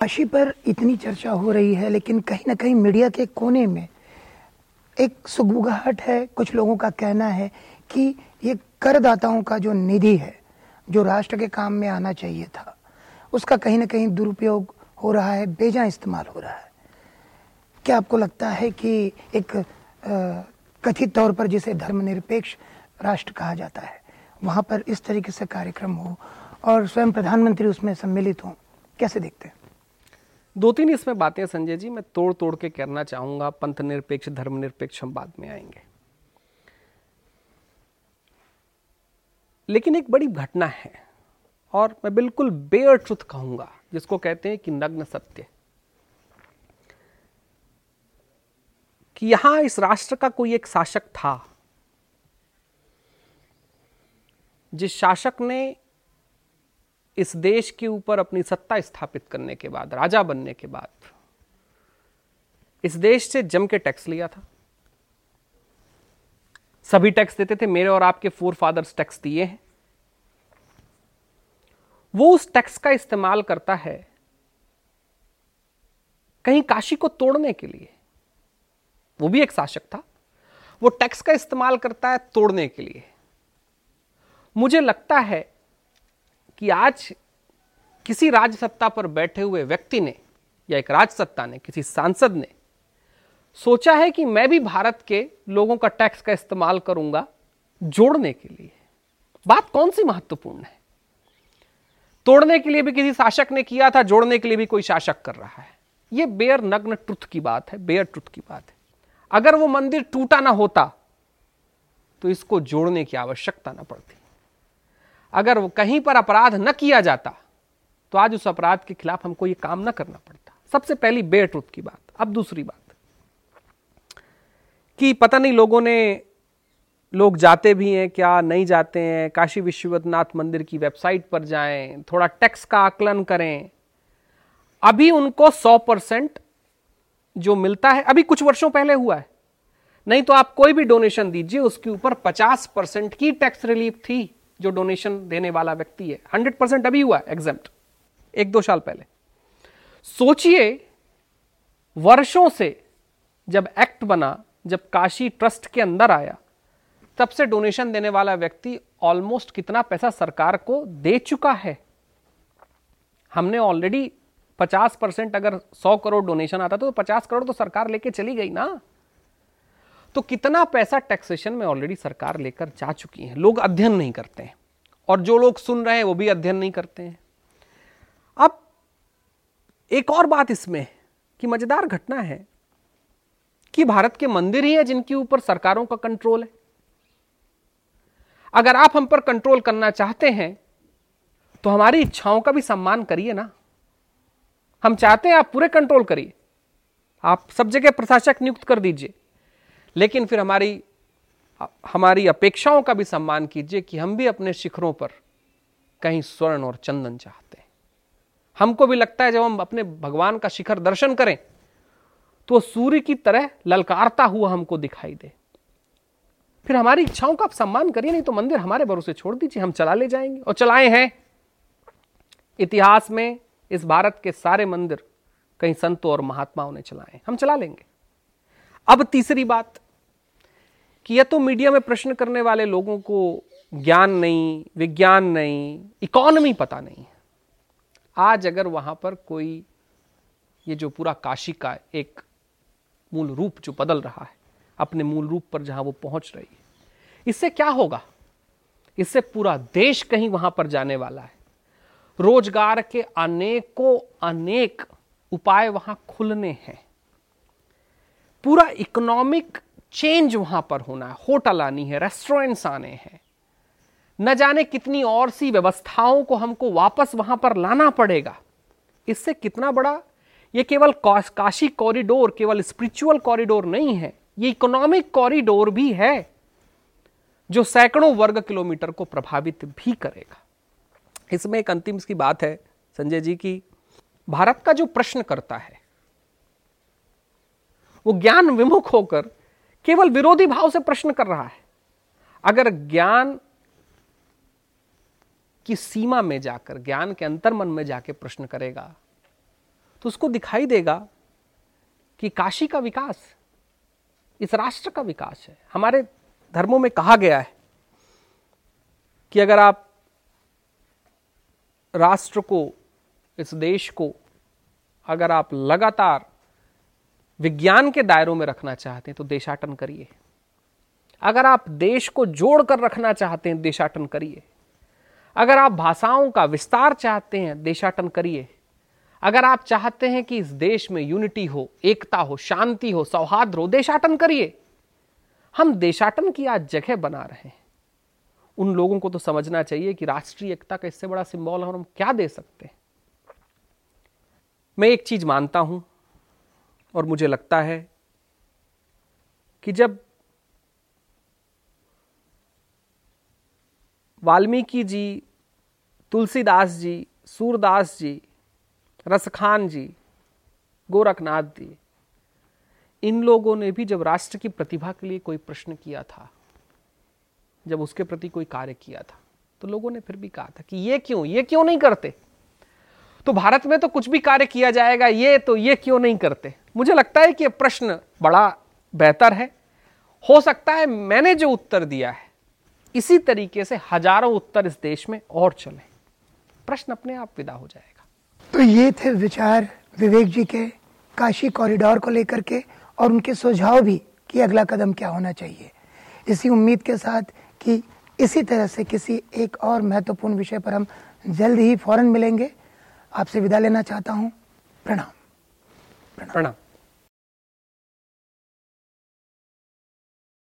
काशी पर इतनी चर्चा हो रही है, लेकिन कहीं ना कहीं मीडिया के कोने में एक सुगबुगाहट है। कुछ लोगों का कहना है कि ये करदाताओं का जो निधि है, जो राष्ट्र के काम में आना चाहिए था, उसका कहीं ना कहीं दुरुपयोग हो रहा है, बेजा इस्तेमाल हो रहा है। क्या आपको लगता है कि एक कथित तौर पर जिसे धर्मनिरपेक्ष राष्ट्र कहा जाता है, वहाँ पर इस तरीके से कार्यक्रम हो और स्वयं प्रधानमंत्री उसमें सम्मिलित हों? कैसे देखते हैं? दो तीन इसमें बातें संजय जी मैं तोड़ तोड़ के करना चाहूँगा। पंथ निरपेक्ष, धर्म निरपेक्ष हम बाद में आएंगे, लेकिन एक बड़ी घटना है और मैं बिल्कुल बेयर ट्रुथ कहूँगा, जिसको कहते हैं कि नग्न सत्य, कि यहाँ इस राष्ट्र का कोई एक शासक था जिस शासक ने इस देश के ऊपर अपनी सत्ता स्थापित करने के बाद, राजा बनने के बाद, इस देश से जम के टैक्स लिया था। सभी टैक्स देते थे, मेरे और आपके फोर फादर्स टैक्स दिए हैं। वो उस टैक्स का इस्तेमाल करता है कहीं काशी को तोड़ने के लिए। वो भी एक शासक था, वो टैक्स का इस्तेमाल करता है तोड़ने के लिए। मुझे लगता है कि आज किसी राज सत्ता पर बैठे हुए व्यक्ति ने या एक राज सत्ता ने, किसी सांसद ने सोचा है कि मैं भी भारत के लोगों का टैक्स का इस्तेमाल करूंगा जोड़ने के लिए। बात कौन सी महत्वपूर्ण है? तोड़ने के लिए भी किसी शासक ने किया था, जोड़ने के लिए भी कोई शासक कर रहा है। यह बेयर नग्न ट्रुथ की बात है, बेयर ट्रुथ की बात है। अगर वो मंदिर टूटा ना होता तो इसको जोड़ने की आवश्यकता ना पड़ती। अगर वो कहीं पर अपराध न किया जाता तो आज उस अपराध के खिलाफ हमको ये काम ना करना पड़ता। सबसे पहली बेयर ट्रुथ की बात। अब दूसरी बात कि पता नहीं लोग जाते भी हैं क्या नहीं जाते हैं। काशी विश्वनाथ मंदिर की वेबसाइट पर जाएं, थोड़ा टैक्स का आकलन करें। अभी उनको 100% जो मिलता है, अभी कुछ वर्षों पहले हुआ है, नहीं तो आप कोई भी डोनेशन दीजिए उसके ऊपर 50% की टैक्स रिलीफ थी जो डोनेशन देने वाला व्यक्ति है। 100% अभी हुआ एग्जेम्प्ट, 1-2 साल पहले। सोचिए, वर्षों से जब एक्ट बना, जब काशी ट्रस्ट के अंदर आया, तब से डोनेशन देने वाला व्यक्ति ऑलमोस्ट कितना पैसा सरकार को दे चुका है। हमने ऑलरेडी 50%, अगर 100 करोड़ डोनेशन आता तो 50 करोड़ तो सरकार लेके चली गई ना। तो कितना पैसा टैक्सेशन में ऑलरेडी सरकार लेकर जा चुकी है। लोग अध्ययन नहीं करते हैं और जो लोग सुन रहे हैं वो भी अध्ययन नहीं करते हैं। अब एक और बात इसमें कि मजेदार घटना है कि भारत के मंदिर ही है जिनके ऊपर सरकारों का कंट्रोल है। अगर आप हम पर कंट्रोल करना चाहते हैं तो हमारी इच्छाओं का भी सम्मान करिए ना। हम चाहते हैं आप पूरे कंट्रोल करिए, आप सब जगह प्रशासक नियुक्त कर दीजिए, लेकिन फिर हमारी अपेक्षाओं का भी सम्मान कीजिए कि हम भी अपने शिखरों पर कहीं स्वर्ण और चंदन चाहते हैं। हमको भी लगता है जब हम अपने भगवान का शिखर दर्शन करें तो सूर्य की तरह ललकारता हुआ हमको दिखाई दे। फिर हमारी इच्छाओं का आप सम्मान करिए, नहीं तो मंदिर हमारे भरोसे छोड़ दीजिए, हम चला ले जाएंगे। और चलाए हैं इतिहास में, इस भारत के सारे मंदिर कहीं संतों और महात्माओं ने चलाए, हम चला लेंगे। अब तीसरी बात कि यह तो मीडिया में प्रश्न करने वाले लोगों को ज्ञान नहीं, विज्ञान नहीं, इकोनॉमी पता नहीं। आज अगर वहां पर कोई, ये जो पूरा काशी का एक मूल रूप जो बदल रहा है, अपने मूल रूप पर जहां वो पहुंच रही है, इससे क्या होगा? इससे पूरा देश कहीं वहां पर जाने वाला है। रोजगार के अनेकों अनेक उपाय वहां खुलने हैं। पूरा इकोनॉमिक चेंज वहां पर होना है। होटल आनी है, रेस्टोरेंट्स आने हैं, न जाने कितनी और सी व्यवस्थाओं को हमको वापस वहां पर लाना पड़ेगा। इससे कितना बड़ा, ये केवल काशी कॉरिडोर केवल स्पिरिचुअल कॉरिडोर नहीं है, ये इकोनॉमिक कॉरिडोर भी है जो सैकड़ों वर्ग किलोमीटर को प्रभावित भी करेगा। इसमें एक अंतिम की बात है संजय जी की, भारत का जो प्रश्न करता है वो ज्ञान विमुख होकर केवल विरोधी भाव से प्रश्न कर रहा है। अगर ज्ञान की सीमा में जाकर, ज्ञान के अंतर्मन में जाकर प्रश्न करेगा तो उसको दिखाई देगा कि काशी का विकास इस राष्ट्र का विकास है। हमारे धर्मों में कहा गया है कि अगर आप राष्ट्र को, इस देश को अगर आप लगातार विज्ञान के दायरों में रखना चाहते हैं तो देशाटन करिए। अगर आप देश को जोड़कर रखना चाहते हैं देशाटन करिए। अगर आप भाषाओं का विस्तार चाहते हैं देशाटन करिए। अगर आप चाहते हैं कि इस देश में यूनिटी हो, एकता हो, शांति हो, सौहार्द हो, देशाटन करिए। हम देशाटन की आज जगह बना रहे हैं। उन लोगों को तो समझना चाहिए कि राष्ट्रीय एकता का इससे बड़ा सिंबल हम क्या दे सकते हैं। मैं एक चीज मानता हूं और मुझे लगता है कि जब वाल्मीकि जी, तुलसीदास जी, सूरदास जी, रसखान जी, गोरखनाथ जी, इन लोगों ने भी जब राष्ट्र की प्रतिभा के लिए कोई प्रश्न किया था, जब उसके प्रति कोई कार्य किया था, तो लोगों ने फिर भी कहा था कि ये क्यों नहीं करते, तो भारत में तो कुछ भी कार्य किया जाएगा, ये क्यों नहीं करते। मुझे लगता है कि यह प्रश्न बड़ा बेहतर है। हो सकता है मैंने जो उत्तर दिया है इसी तरीके से हजारों उत्तर इस देश में और चले, प्रश्न अपने आप विदा हो जाएगा। तो ये थे विचार विवेक जी के काशी कॉरिडोर को लेकर के और उनके सुझाव भी कि अगला कदम क्या होना चाहिए। इसी उम्मीद के साथ कि इसी तरह से किसी एक और महत्वपूर्ण विषय पर हम जल्द ही फौरन मिलेंगे। आपसे विदा लेना चाहता हूँ। प्रणाम।